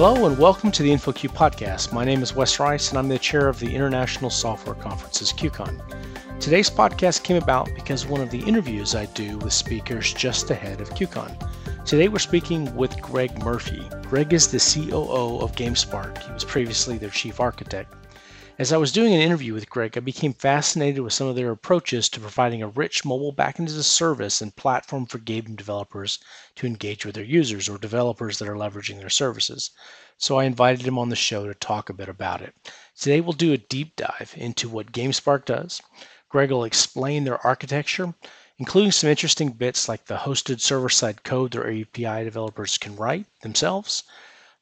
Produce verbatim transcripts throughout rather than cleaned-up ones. Hello and welcome to the InfoQ podcast. My name is Wes Rice and I'm the chair of the International Software Conferences, QCon. Today's podcast came about because one of the interviews I do with speakers just ahead of QCon. Today we're speaking with Greg Murphy. Greg is the C O O of GameSpark. He was previously their chief architect. As I was doing an interview with Greg, I became fascinated with some of their approaches to providing a rich mobile backend as a service and platform for game developers to engage with their users or developers that are leveraging their services. So I invited him on the show to talk a bit about it. Today we'll do a deep dive into what GameSpark does. Greg will explain their architecture, including some interesting bits like the hosted server-side code their A P I developers can write themselves.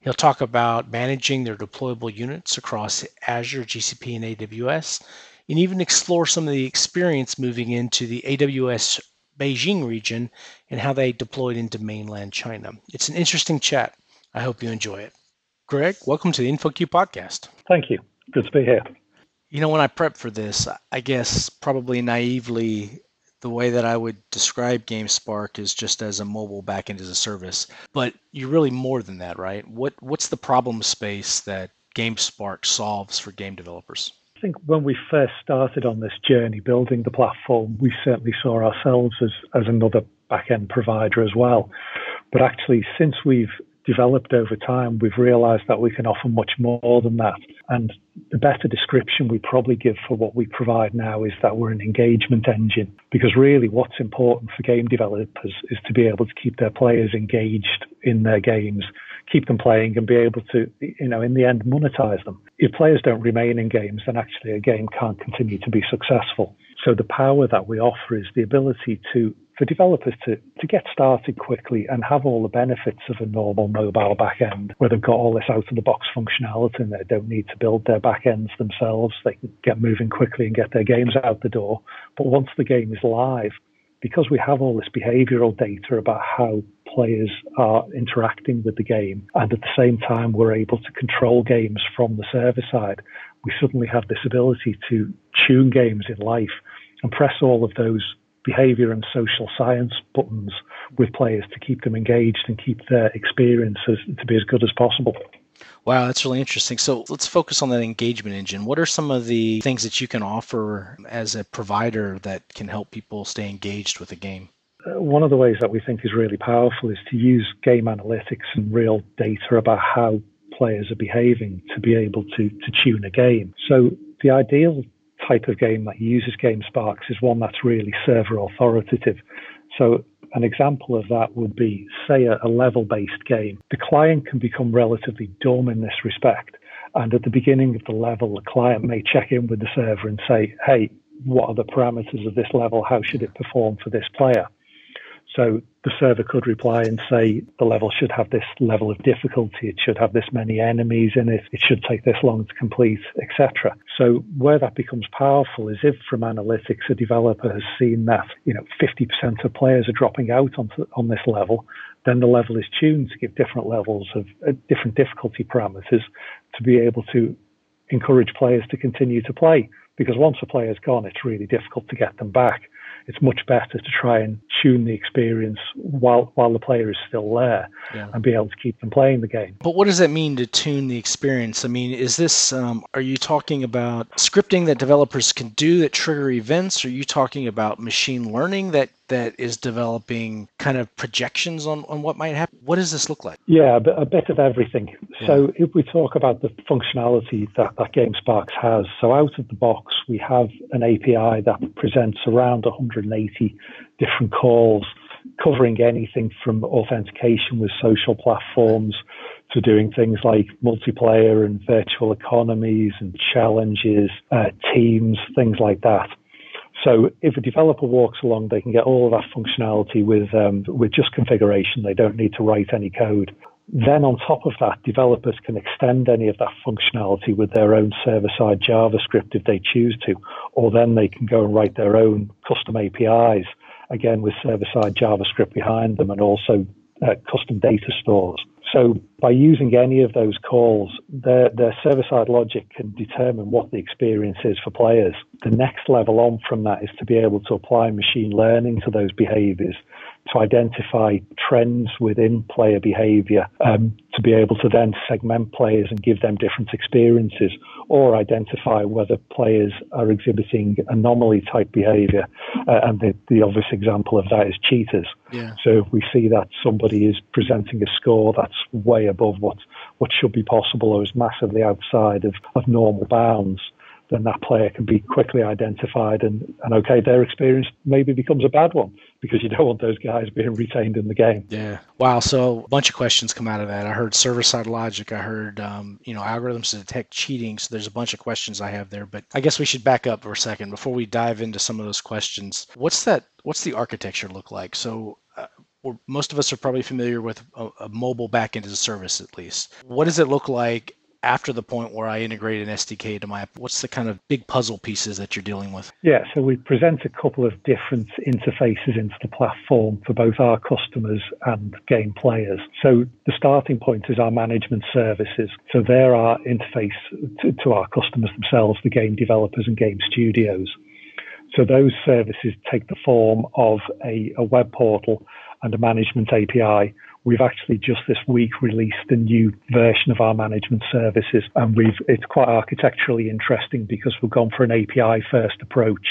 He'll talk about managing their deployable units across Azure, G C P, and A W S, and even explore some of the experience moving into the A W S Beijing region and how they deployed into mainland China. It's an interesting chat. I hope you enjoy it. Greg, welcome to the InfoQ podcast. Thank you. Good to be here. You know, when I prepped for this, I guess probably naively, the way that I would describe GameSpark is just as a mobile backend as a service, but you're really more than that, right? What What's the problem space that GameSpark solves for game developers? I think when we first started on this journey building the platform, we certainly saw ourselves as, as another backend provider as well. But actually, since we've developed over time, we've realized that we can offer much more than that. And the better description we probably give for what we provide now is that we're an engagement engine, because really what's important for game developers is to be able to keep their players engaged in their games, keep them playing and be able to, you know, in the end, monetize them. If players don't remain in games, then actually a game can't continue to be successful. So the power that we offer is the ability to for developers to, to get started quickly and have all the benefits of a normal mobile backend, where they've got all this out-of-the-box functionality and they don't need to build their backends themselves. They can get moving quickly and get their games out the door. But once the game is live, because we have all this behavioral data about how players are interacting with the game, and at the same time we're able to control games from the server side, we suddenly have this ability to tune games in life and press all of those behavior and social science buttons with players to keep them engaged and keep their experiences to be as good as possible. Wow, that's really interesting. So let's focus on that engagement engine. What are some of the things that you can offer as a provider that can help people stay engaged with the game? One of the ways that we think is really powerful is to use game analytics and real data about how players are behaving to be able to, to tune a game. So the ideal type of game that uses GameSparks is one that's really server authoritative. So an example of that would be, say, a, a level-based game. The client can become relatively dumb in this respect. And at the beginning of the level, the client may check in with the server and say, hey, what are the parameters of this level? How should it perform for this player? So the server could reply and say, the level should have this level of difficulty, it should have this many enemies in it, it should take this long to complete, et cetera. So where that becomes powerful is if from analytics a developer has seen that, you know, fifty percent of players are dropping out on, to, on this level, then the level is tuned to give different levels of uh, different difficulty parameters to be able to encourage players to continue to play. Because once a player's gone, it's really difficult to get them back. It's much better to try and tune the experience while while the player is still there, yeah, and be able to keep them playing the game. But what does that mean to tune the experience? I mean, is this, um, are you talking about scripting that developers can do that trigger events? Are you talking about machine learning that, that is developing kind of projections on, on what might happen? What does this look like? Yeah, a bit of everything. Yeah. So if we talk about the functionality that, that GameSparks has, so out of the box, we have an A P I that presents around one hundred eighty different calls, covering anything from authentication with social platforms to doing things like multiplayer and virtual economies and challenges, uh, teams, things like that. So if a developer walks along, they can get all of that functionality with um, with just configuration. They don't need to write any code. Then on top of that, developers can extend any of that functionality with their own server-side JavaScript if they choose to, or then they can go and write their own custom A P Is, again with server-side JavaScript behind them, and also uh, custom data stores. So by using any of those calls, their, their server-side logic can determine what the experience is for players. The next level on from that is to be able to apply machine learning to those behaviors, to identify trends within player behavior, um, to be able to then segment players and give them different experiences, or identify whether players are exhibiting anomaly-type behavior. Uh, and the, the obvious example of that is cheaters. Yeah. So if we see that somebody is presenting a score that's way above what, what should be possible or is massively outside of, of normal bounds, then that player can be quickly identified and, and okay, their experience maybe becomes a bad one because you don't want those guys being retained in the game. Yeah. Wow. So a bunch of questions come out of that. I heard server-side logic. I heard, um, you know, algorithms to detect cheating. So there's a bunch of questions I have there, but I guess we should back up for a second before we dive into some of those questions. What's that, what's the architecture look like? So uh, we're, most of us are probably familiar with a, a mobile backend as a service, at least. What does it look like after the point where I integrate an S D K to my, what's the kind of big puzzle pieces that you're dealing with? Yeah, so we present a couple of different interfaces into the platform for both our customers and game players. So the starting point is our management services. So they're our interface to, to our customers themselves, the game developers and game studios. So those services take the form of a, a web portal and a management A P I. We've actually just this week released a new version of our management services, and we've it's quite architecturally interesting because we've gone for an A P I-first approach,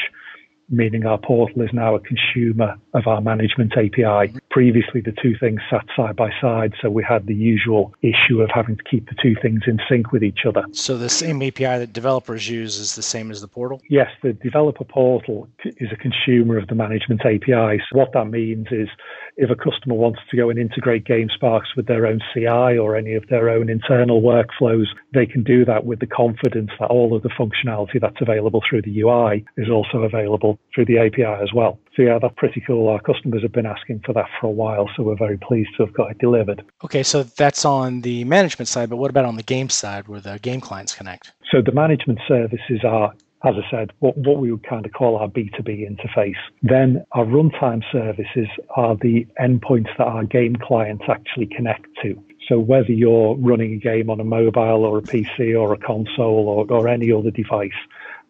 meaning our portal is now a consumer of our management A P I. Previously, the two things sat side by side, so we had the usual issue of having to keep the two things in sync with each other. So the same A P I that developers use is the same as the portal? Yes, the developer portal is a consumer of the management A P I. So what that means is if a customer wants to go and integrate GameSparks with their own C I or any of their own internal workflows, they can do that with the confidence that all of the functionality that's available through the U I is also available through the A P I as well. So yeah, that's pretty cool. Our customers have been asking for that for a while, so we're very pleased to have got it delivered. Okay, so that's on the management side, but what about on the game side where the game clients connect? So the management services are, as I said, what, what we would kind of call our B two B interface. Then our runtime services are the endpoints that our game clients actually connect to. So whether you're running a game on a mobile or a P C or a console or, or any other device,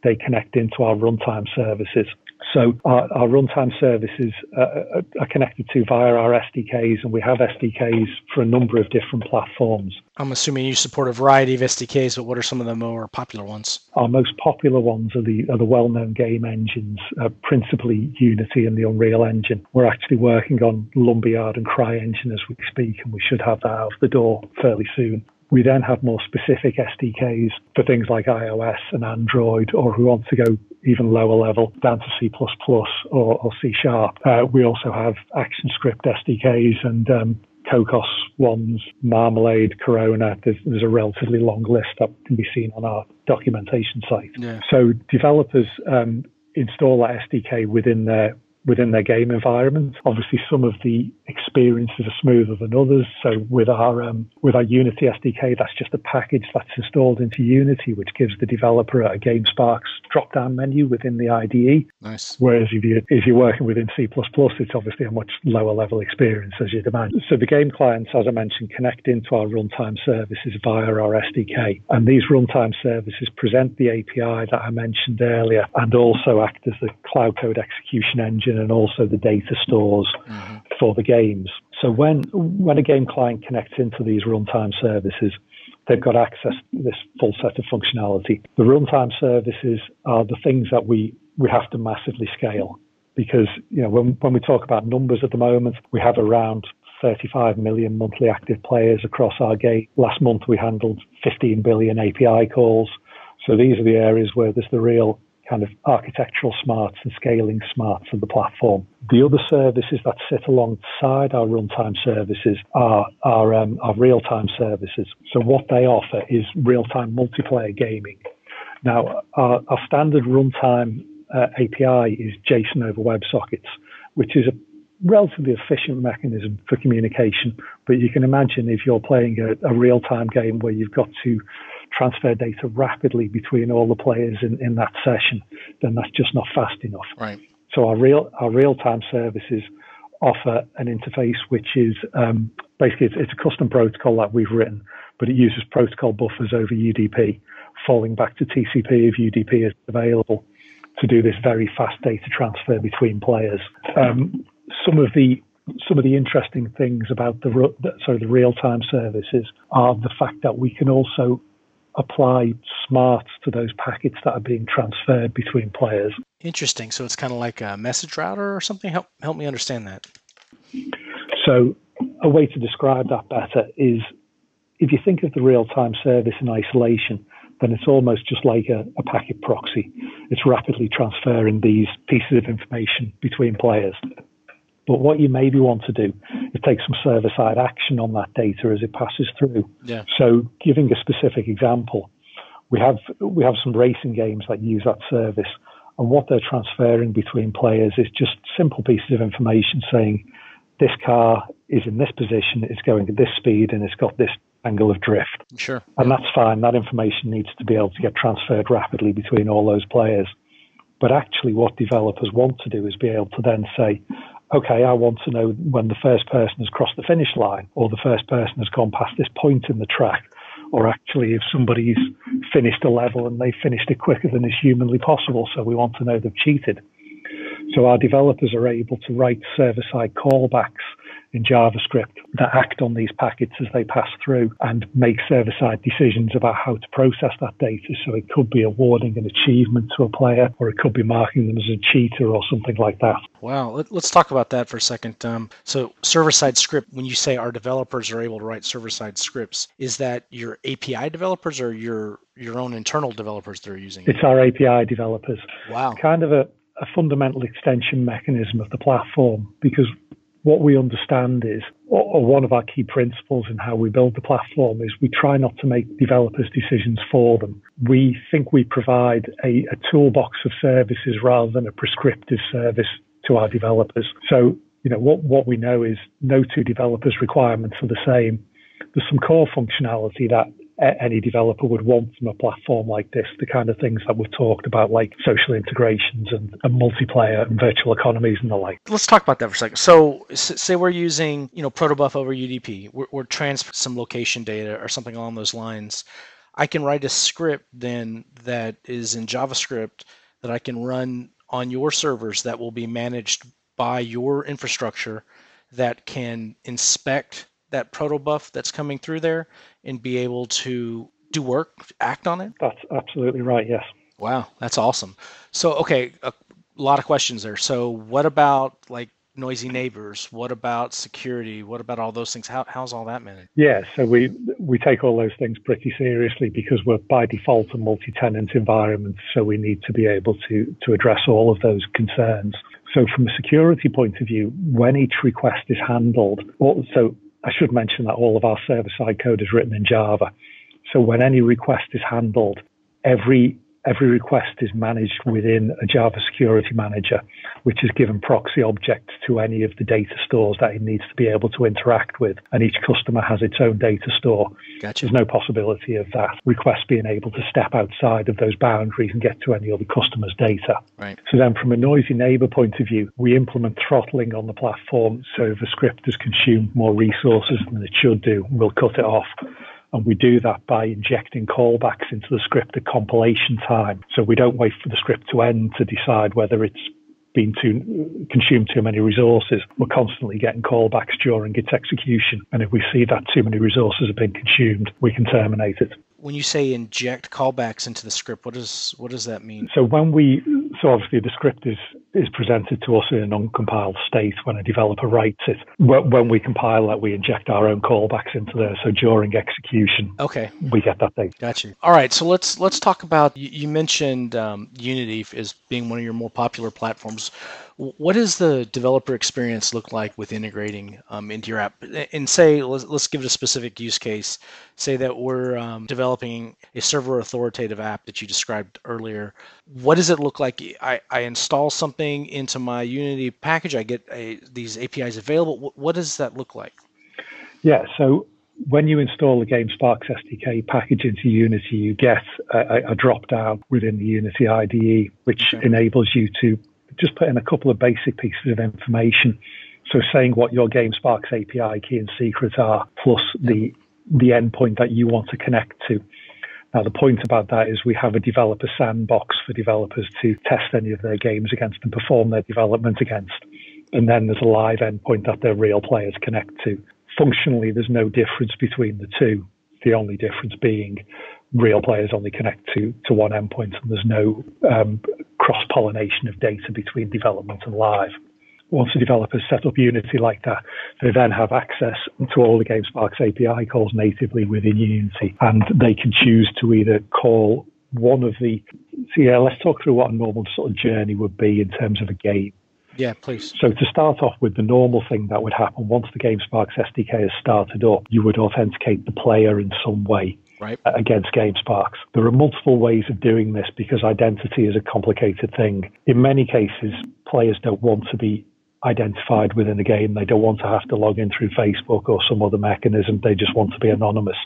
they connect into our runtime services. So our, our runtime services uh, are connected to via our S D Ks, and we have S D Ks for a number of different platforms. I'm assuming you support a variety of S D Ks, but what are some of the more popular ones? Our most popular ones are the are the well-known game engines, uh, principally Unity and the Unreal Engine. We're actually working on Lumberyard and CryEngine as we speak, and we should have that out the door fairly soon. We then have more specific S D Ks for things like iOS and Android, or who want to go even lower level down to C plus plus or, or C Sharp. Uh, we also have ActionScript S D Ks and um, Cocos ones, Marmalade, Corona. There's, there's a relatively long list that can be seen on our documentation site. Yeah. So developers um, install that S D K within their within their game environment. Obviously, some of the experiences are smoother than others. So with our um, with our Unity S D K, that's just a package that's installed into Unity, which gives the developer a GameSparks drop-down menu within the I D E. Nice. Whereas if, you, if you're working within C plus plus, it's obviously a much lower level experience, as you'd imagine. So the game clients, as I mentioned, connect into our runtime services via our S D K. And these runtime services present the A P I that I mentioned earlier and also act as the cloud code execution engine and also the data stores mm-hmm. for the games. So when when a game client connects into these runtime services, they've got access to this full set of functionality. The runtime services are the things that we, we have to massively scale because, you know, when, when we talk about numbers at the moment, we have around thirty-five million monthly active players across our game. Last month, we handled fifteen billion A P I calls. So these are the areas where there's the real kind of architectural smarts and scaling smarts of the platform. The other services that sit alongside our runtime services are our, um, our real-time services. So what they offer is real-time multiplayer gaming. Now, our, our standard runtime uh, A P I is JSON over WebSockets, which is a relatively efficient mechanism for communication. But you can imagine if you're playing a, a real-time game where you've got to transfer data rapidly between all the players in, in that session, then that's just not fast enough. Right. So our real our real-time services offer an interface which is um, basically it's, it's a custom protocol that we've written, but it uses protocol buffers over U D P, falling back to T C P if U D P is available to do this very fast data transfer between players. Um, some of the some of the interesting things about the sorry the real-time services are the fact that we can also apply smarts to those packets that are being transferred between players. Interesting. So it's kind of like a message router or something? Help, help me understand that. So a way to describe that better is if you think of the real-time service in isolation, then it's almost just like a, a packet proxy. It's rapidly transferring these pieces of information between players. But what you maybe want to do is take some server-side action on that data as it passes through. Yeah. So giving a specific example, we have we have some racing games that use that service, and what they're transferring between players is just simple pieces of information saying, this car is in this position, it's going at this speed, and it's got this angle of drift. Sure. And yeah. That's fine. That information needs to be able to get transferred rapidly between all those players. But actually what developers want to do is be able to then say, okay, I want to know when the first person has crossed the finish line, or the first person has gone past this point in the track, or actually if somebody's finished a level and they finished it quicker than is humanly possible, so we want to know they've cheated. So our developers are able to write server-side callbacks in JavaScript that act on these packets as they pass through and make server-side decisions about how to process that data. So it could be awarding an achievement to a player, or it could be marking them as a cheater or something like that. Wow. Let's talk about that for a second. Um, so server-side script, when you say our developers are able to write server-side scripts, is that your A P I developers or your, your own internal developers that are using it? It's our A P I developers. Wow. Kind of a, a fundamental extension mechanism of the platform, because what we understand is, or one of our key principles in how we build the platform is, we try not to make developers' decisions for them. We think we provide a, a toolbox of services rather than a prescriptive service to our developers. So, you know, what, what we know is no two developers' requirements are the same. There's some core functionality that any developer would want from a platform like this, the kind of things that we've talked about, like social integrations and, and multiplayer and virtual economies and the like. Let's talk about that for a second. So say we're using, you know, protobuf over U D P. We're, we're transferring some location data or something along those lines. I can write a script then that is in JavaScript that I can run on your servers that will be managed by your infrastructure that can inspect that protobuf that's coming through there and be able to do work, act on it? That's absolutely right, yes. Wow, that's awesome. So, okay, a lot of questions there. So what about like noisy neighbors? What about security? What about all those things? How, how's all that managed? Yeah, so we we take all those things pretty seriously because we're by default a multi-tenant environment, so we need to be able to, to address all of those concerns. So from a security point of view, when each request is handled, so I should mention that all of our server-side code is written in Java. So when any request is handled, every every request is managed within a Java security manager, which is given proxy objects to any of the data stores that it needs to be able to interact with. And each customer has its own data store. Gotcha. There's no possibility of that request being able to step outside of those boundaries and get to any other customer's data. Right. So then from a noisy neighbor point of view, we implement throttling on the platform. So if a script has consumed more resources than it should do, we'll cut it off. And we do that by injecting callbacks into the script at compilation time. So we don't wait for the script to end to decide whether it's been too, consumed too many resources. We're constantly getting callbacks during its execution. And if we see that too many resources have been consumed, we can terminate it. When you say inject callbacks into the script, what does what does that mean? So when we so obviously the script is is presented to us in an uncompiled state when a developer writes it. When we compile that, we inject our own callbacks into there. So during execution, okay, we get that data. Gotcha. All right. So let's let's talk about. You mentioned um, Unity as being one of your more popular platforms. What does the developer experience look like with integrating um, into your app? And say, let's, let's give it a specific use case. Say that we're um, developing a server authoritative app that you described earlier. What does it look like? I, I install something into my Unity package. I get a, these A P Is available. What, what does that look like? Yeah, so when you install the GameSparks S D K package into Unity, you get a, a drop-down within the Unity I D E, which okay. enables you to just put in a couple of basic pieces of information. So saying what your GameSparks A P I key and secret are, plus the the endpoint that you want to connect to. Now, the point about that is we have a developer sandbox for developers to test any of their games against and perform their development against. and then there's a live endpoint that their real players connect to. Functionally, there's no difference between the two. The only difference being real players only connect to, to one endpoint, and there's no um, cross-pollination of data between development and live. Once the developers set up Unity like that, they then have access to all the GameSparks A P I calls natively within Unity, and they can choose to either call one of the... So yeah, let's talk through what a normal sort of journey would be in terms of a game. Yeah, please. So to start off with, the normal thing that would happen once the GameSparks S D K has started up, you would authenticate the player in some way. Right. Against GameSparks. There are multiple ways of doing this because identity is a complicated thing. In many cases, players don't want to be identified within the game. They don't want to have to log in through Facebook or some other mechanism. They just want to be anonymous.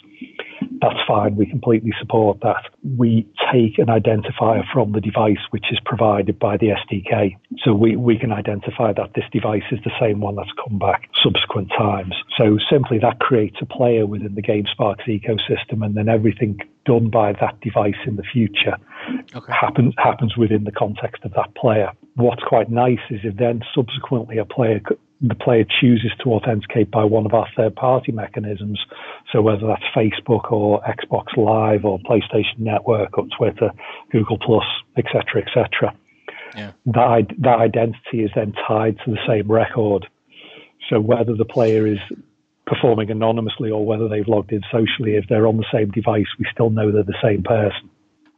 That's fine. We completely support that. We take an identifier from the device, which is provided by the S D K. So we, we can identify that this device is the same one that's come back subsequent times. So simply that creates a player within the GameSparks ecosystem, and then everything done by that device in the future okay. happens, happens within the context of that player. What's quite nice is if then subsequently a player could the player chooses to authenticate by one of our third-party mechanisms, so whether that's Facebook or Xbox Live or PlayStation Network or Twitter, Google Plus, et cetera, et cetera. Yeah. That, that identity is then tied to the same record. So whether the player is performing anonymously or whether they've logged in socially, if they're on the same device, we still know they're the same person.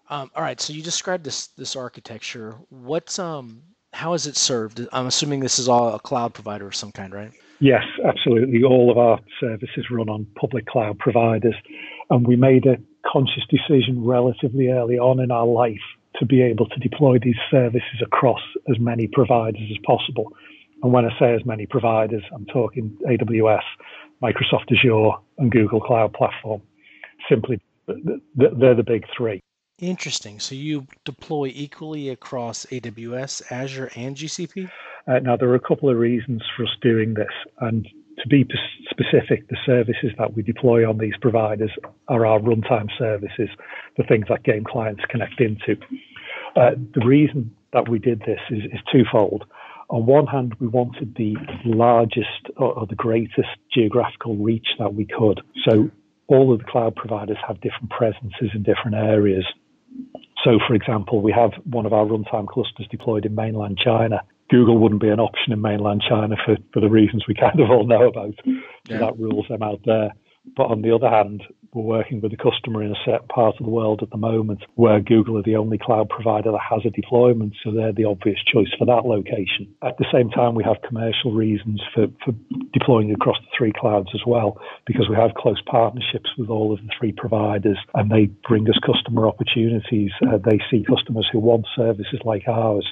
Um, all right, so you described this this architecture. What's... Um... How is it served? I'm assuming this is all a cloud provider of some kind, right? Yes, absolutely. All of our services run on public cloud providers. And we made a conscious decision relatively early on in our life to be able to deploy these services across as many providers as possible. And when I say as many providers, I'm talking A W S, Microsoft Azure, and Google Cloud Platform. Simply, they're the big three. Interesting. So you deploy equally across A W S, Azure, and G C P? Uh, now, there are a couple of reasons for us doing this. And to be specific, the services that we deploy on these providers are our runtime services, the things that game clients connect into. Uh, the reason that we did this is, is twofold. On one hand, we wanted the largest or, or the greatest geographical reach that we could. So all of the cloud providers have different presences in different areas. So, for example, we have one of our runtime clusters deployed in mainland China. Google wouldn't be an option in mainland China for, for the reasons we kind of all know about. So yeah. That rules them out there. But on the other hand, we're working with a customer in a certain part of the world at the moment where Google are the only cloud provider that has a deployment, so they're the obvious choice for that location. At the same time, we have commercial reasons for, for deploying across the three clouds as well, because we have close partnerships with all of the three providers, and they bring us customer opportunities. Uh, they see customers who want services like ours.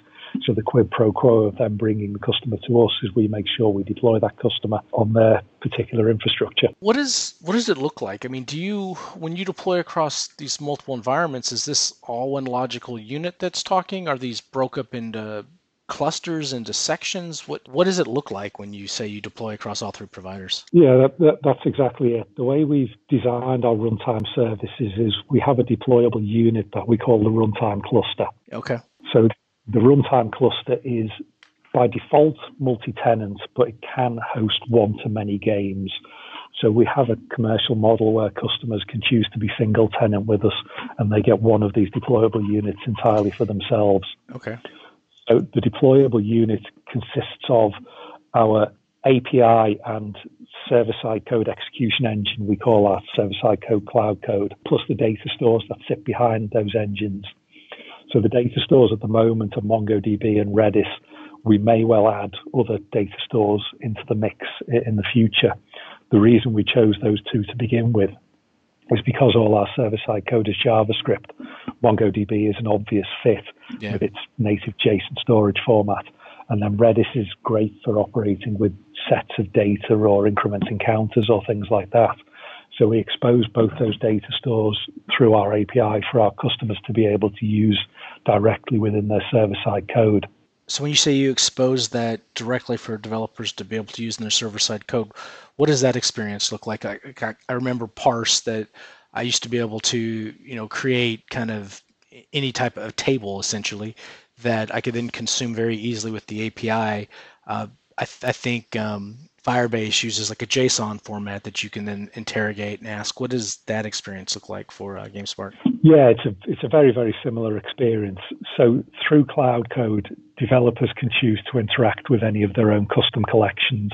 So the quid pro quo of them bringing the customer to us is we make sure we deploy that customer on their particular infrastructure. What is what does it look like? I mean, do you when you deploy across these multiple environments, is this all one logical unit that's talking? Are these broke up into clusters, into sections? What what does it look like when you say you deploy across all three providers? Yeah, that, that, that's exactly it. The way we've designed our runtime services is we have a deployable unit that we call the runtime cluster. Okay. So the runtime cluster is, by default, multi-tenant, but it can host one-to-many games. So we have a commercial model where customers can choose to be single-tenant with us, and they get one of these deployable units entirely for themselves. Okay. So the deployable unit consists of our A P I and server-side code execution engine, we call our server-side code cloud code, plus the data stores that sit behind those engines. So the data stores at the moment are MongoDB and Redis. We may well add other data stores into the mix in the future. The reason we chose those two to begin with is because all our server-side code is JavaScript. MongoDB is an obvious fit yeah. with its native JSON storage format. And then Redis is great for operating with sets of data or incrementing counters or things like that. So we expose both those data stores through our A P I for our customers to be able to use directly within their server-side code. So when you say you expose that directly for developers to be able to use in their server-side code, what does that experience look like? I, I remember Parse that I used to be able to, you know, create kind of any type of table essentially that I could then consume very easily with the A P I. Uh, I, th I think um, Firebase uses like a JSON format that you can then interrogate and ask, what does that experience look like for uh, GameSpark? Yeah, it's a, it's a very, very similar experience. So through Cloud Code, developers can choose to interact with any of their own custom collections.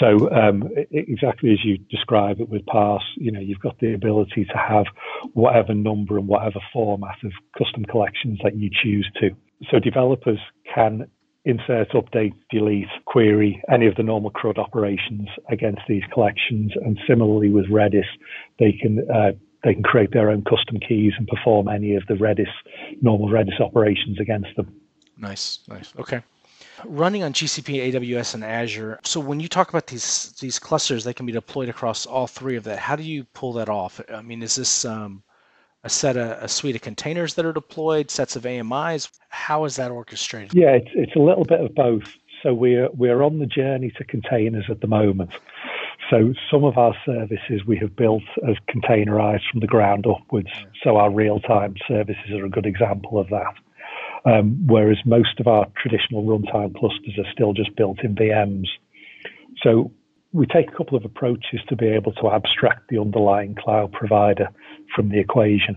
So um, exactly as you describe it with Parse, you know, you've got the ability to have whatever number and whatever format of custom collections that you choose to. So developers can insert, update, delete, query, any of the normal CRUD operations against these collections. And similarly with Redis, they can uh, they can create their own custom keys and perform any of the Redis normal Redis operations against them. Nice, nice. Okay. Running on G C P, A W S, and Azure. So when you talk about these these clusters, they can be deployed across all three of that. How do you pull that off? I mean, is this um, a set of, a suite of containers that are deployed, sets of A M Is? How is that orchestrated? Yeah, it's, it's a little bit of both. So we're we're on the journey to containers at the moment. So some of our services we have built as containerized from the ground upwards. So our real-time services are a good example of that. Um, whereas most of our traditional runtime clusters are still just built in V Ms. So we take a couple of approaches to be able to abstract the underlying cloud provider from the equation.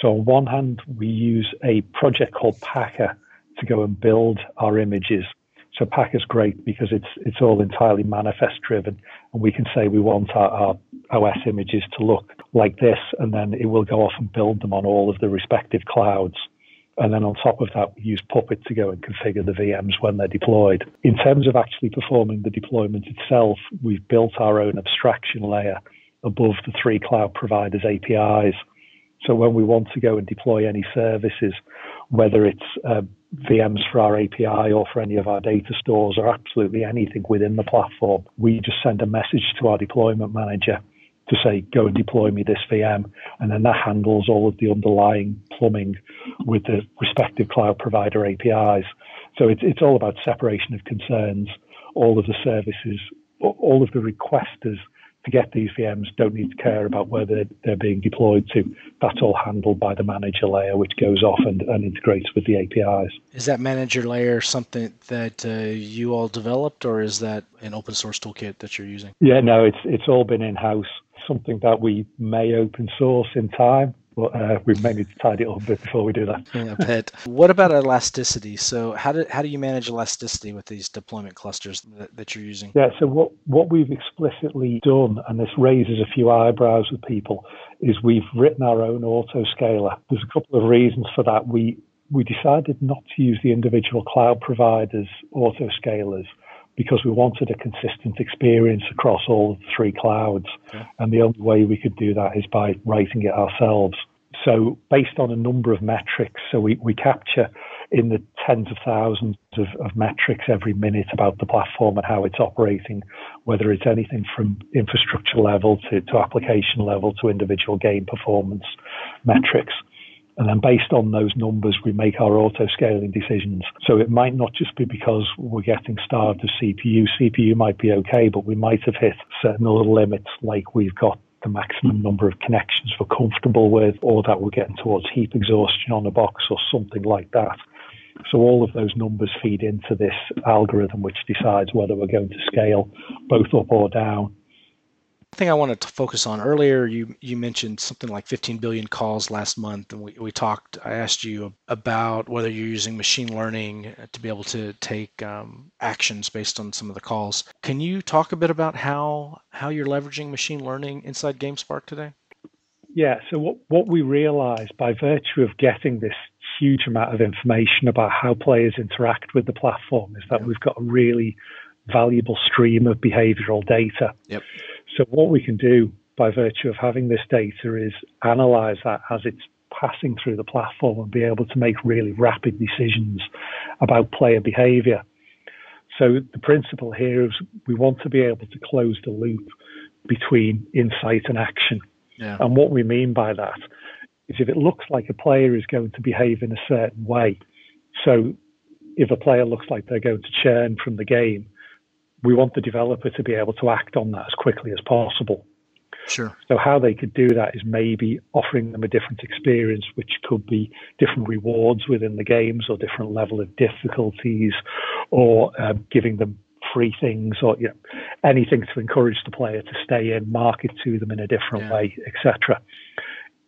So on one hand, we use a project called Packer to go and build our images. So Packer's great because it's it's all entirely manifest-driven, and we can say we want our, our O S images to look like this, and then it will go off and build them on all of the respective clouds. And then on top of that, we use Puppet to go and configure the V Ms when they're deployed. In terms of actually performing the deployment itself, we've built our own abstraction layer above the three cloud providers' A P Is. So when we want to go and deploy any services, whether it's uh, V Ms for our A P I or for any of our data stores or absolutely anything within the platform, we just send a message to our deployment manager to say, go and deploy me this V M, and then that handles all of the underlying plumbing with the respective cloud provider A P Is. So it's, it's all about separation of concerns. All of the services, all of the requesters to get these V Ms don't need to care about where they're, they're being deployed to. That's all handled by the manager layer, which goes off and, and integrates with the A P Is. Is that manager layer something that uh, you all developed, or is that an open source toolkit that you're using? Yeah, no, it's, it's all been in-house. Something that we may open source in time, but uh, we may need to tidy it up a bit before we do that. Yeah, I bet. What about elasticity? So how do, how do you manage elasticity with these deployment clusters that, that you're using? Yeah, so what, what we've explicitly done, and this raises a few eyebrows with people, is we've written our own autoscaler. There's a couple of reasons for that. We, we decided not to use the individual cloud providers' autoscalers because we wanted a consistent experience across all three clouds. Okay. And the only way we could do that is by writing it ourselves. So based on a number of metrics, so we, we capture in the tens of thousands of, of metrics every minute about the platform and how it's operating, whether it's anything from infrastructure level to, to application level to individual game performance metrics. And then based on those numbers, we make our auto-scaling decisions. So it might not just be because we're getting starved of C P U. C P U might be okay, but we might have hit certain other limits, like we've got the maximum number of connections we're comfortable with, or that we're getting towards heap exhaustion on a box or something like that. So all of those numbers feed into this algorithm, which decides whether we're going to scale both up or down. Thing I wanted to focus on earlier, you you mentioned something like fifteen billion calls last month, and we, we talked, I asked you about whether you're using machine learning to be able to take um, actions based on some of the calls. Can you talk a bit about how how you're leveraging machine learning inside GameSpark today? Yeah, so what, what we realized by virtue of getting this huge amount of information about how players interact with the platform is that we've got a really valuable stream of behavioral data. Yep. So what we can do by virtue of having this data is analyze that as it's passing through the platform and be able to make really rapid decisions about player behavior. So the principle here is we want to be able to close the loop between insight and action. Yeah. And what we mean by that is if it looks like a player is going to behave in a certain way, so if a player looks like they're going to churn from the game, we want the developer to be able to act on that as quickly as possible. Sure. So how they could do that is maybe offering them a different experience, which could be different rewards within the games or different level of difficulties, or uh, giving them free things, or you know, anything to encourage the player to stay in, market to them in a different yeah. way, et cetera.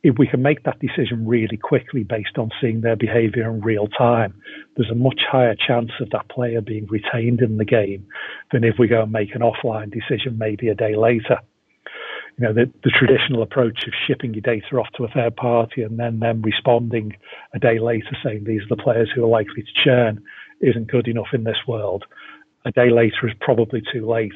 If we can make that decision really quickly based on seeing their behavior in real time, there's a much higher chance of that player being retained in the game than if we go and make an offline decision maybe a day later. You know, the, the traditional approach of shipping your data off to a third party and then them responding a day later saying these are the players who are likely to churn isn't good enough in this world. A day later is probably too late.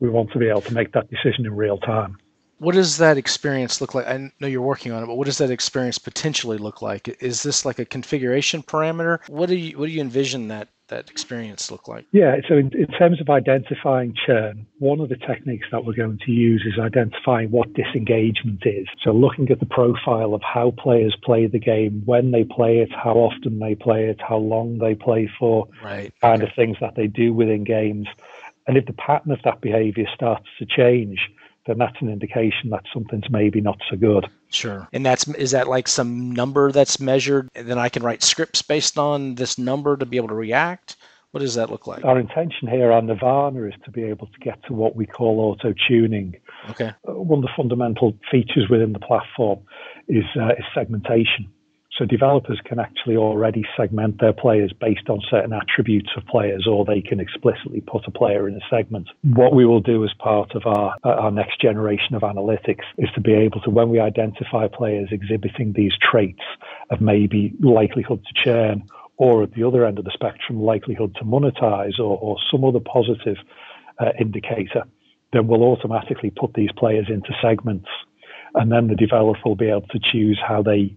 We want to be able to make that decision in real time. What does that experience look like? I know you're working on it, but what does that experience potentially look like? Is this like a configuration parameter? What do you what do you envision that that experience look like? Yeah, so in, in terms of identifying churn, one of the techniques that we're going to use is identifying what disengagement is. So looking at the profile of how players play the game, when they play it, how often they play it, how long they play for, right. kind okay. of things that they do within games. And if the pattern of that behavior starts to change, then that's an indication that something's maybe not so good. Sure. And that's is that like some number that's measured, and then I can write scripts based on this number to be able to react? What does that look like? Our intention here, our nirvana, is to be able to get to what we call auto-tuning. Okay. One of the fundamental features within the platform is, uh, is segmentation. So developers can actually already segment their players based on certain attributes of players, or they can explicitly put a player in a segment. What we will do as part of our, our next generation of analytics is to be able to, when we identify players exhibiting these traits of maybe likelihood to churn, or at the other end of the spectrum, likelihood to monetize, or, or some other positive uh, indicator, then we'll automatically put these players into segments. And then the developer will be able to choose how they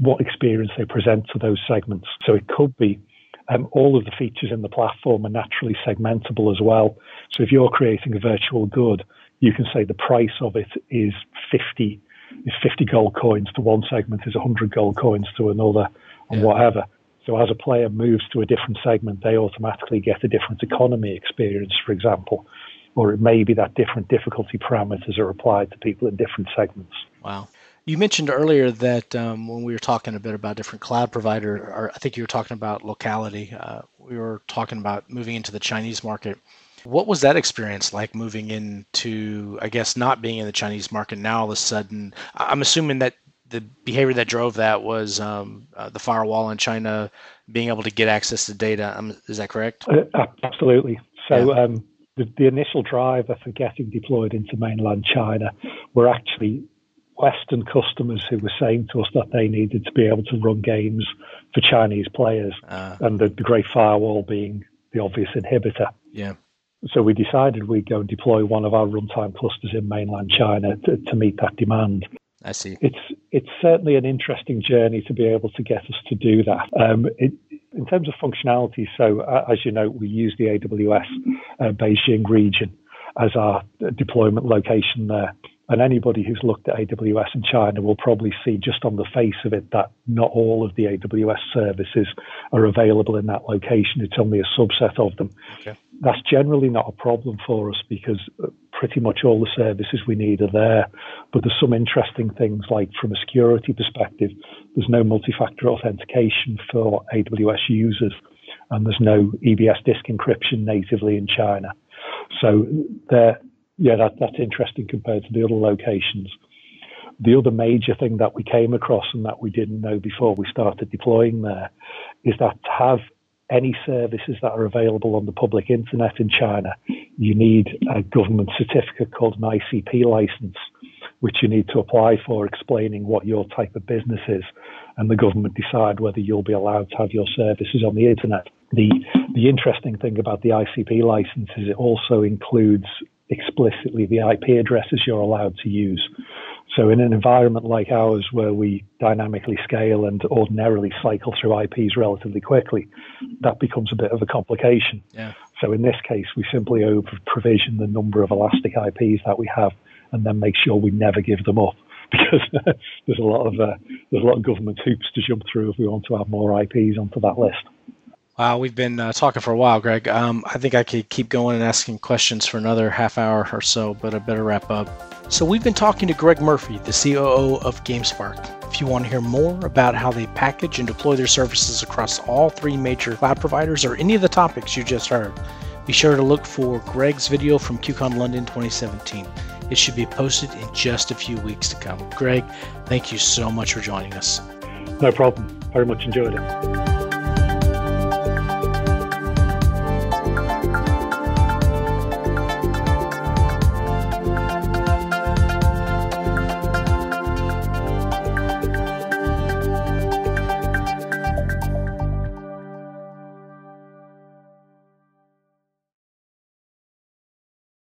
what experience they present to those segments. So it could be um, all of the features in the platform are naturally segmentable as well. So if you're creating a virtual good, you can say the price of it is fifty, is fifty gold coins to one segment, is one hundred gold coins to another, and yeah. whatever. So as a player moves to a different segment, they automatically get a different economy experience, for example. Or it may be that different difficulty parameters are applied to people in different segments. Wow. You mentioned earlier that um, when we were talking a bit about different cloud provider, or I think you were talking about locality. Uh, we were talking about moving into the Chinese market. What was that experience like moving into, I guess, not being in the Chinese market now all of a sudden? I'm assuming that the behavior that drove that was um, uh, the firewall in China being able to get access to data. Um, is that correct? Uh, absolutely. So. Yeah. Um, the, the initial driver for getting deployed into mainland China were actually Western customers who were saying to us that they needed to be able to run games for Chinese players, uh, and the, the Great Firewall being the obvious inhibitor. Yeah. So we decided we'd go and deploy one of our runtime clusters in mainland China to, to meet that demand. I see. It's it's certainly an interesting journey to be able to get us to do that. Um, it, in terms of functionality, so uh, as you know, we use the A W S uh, Beijing region as our deployment location there. And anybody who's looked at A W S in China will probably see just on the face of it that not all of the A W S services are available in that location. It's only a subset of them. Okay. That's generally not a problem for us because pretty much all the services we need are there. But there's some interesting things like from a security perspective, there's no multi-factor authentication for A W S users and there's no E B S disk encryption natively in China. So they're Yeah, that, that's interesting compared to the other locations. The other major thing that we came across and that we didn't know before we started deploying there is that to have any services that are available on the public internet in China, you need a government certificate called an I C P license, which you need to apply for, explaining what your type of business is, and the government decide whether you'll be allowed to have your services on the internet. The, the interesting thing about the I C P license is it also includes explicitly the I P addresses you're allowed to use. So in an environment like ours where we dynamically scale and ordinarily cycle through I Ps relatively quickly, that becomes a bit of a complication. Yeah. So in this case, we simply over-provision the number of elastic I Ps that we have and then make sure we never give them up because there's a lot of uh, there's a lot of government hoops to jump through if we want to have more I Ps onto that list. Wow, we've been uh, talking for a while, Greg. Um, I think I could keep going and asking questions for another half hour or so, but I better wrap up. So we've been talking to Greg Murphy, the C O O of GameSpark. If you want to hear more about how they package and deploy their services across all three major cloud providers or any of the topics you just heard, Be sure to look for Greg's video from QCon London twenty seventeen. It should be posted in just a few weeks to come. Greg, thank you so much for joining us. No problem. Very much enjoyed it.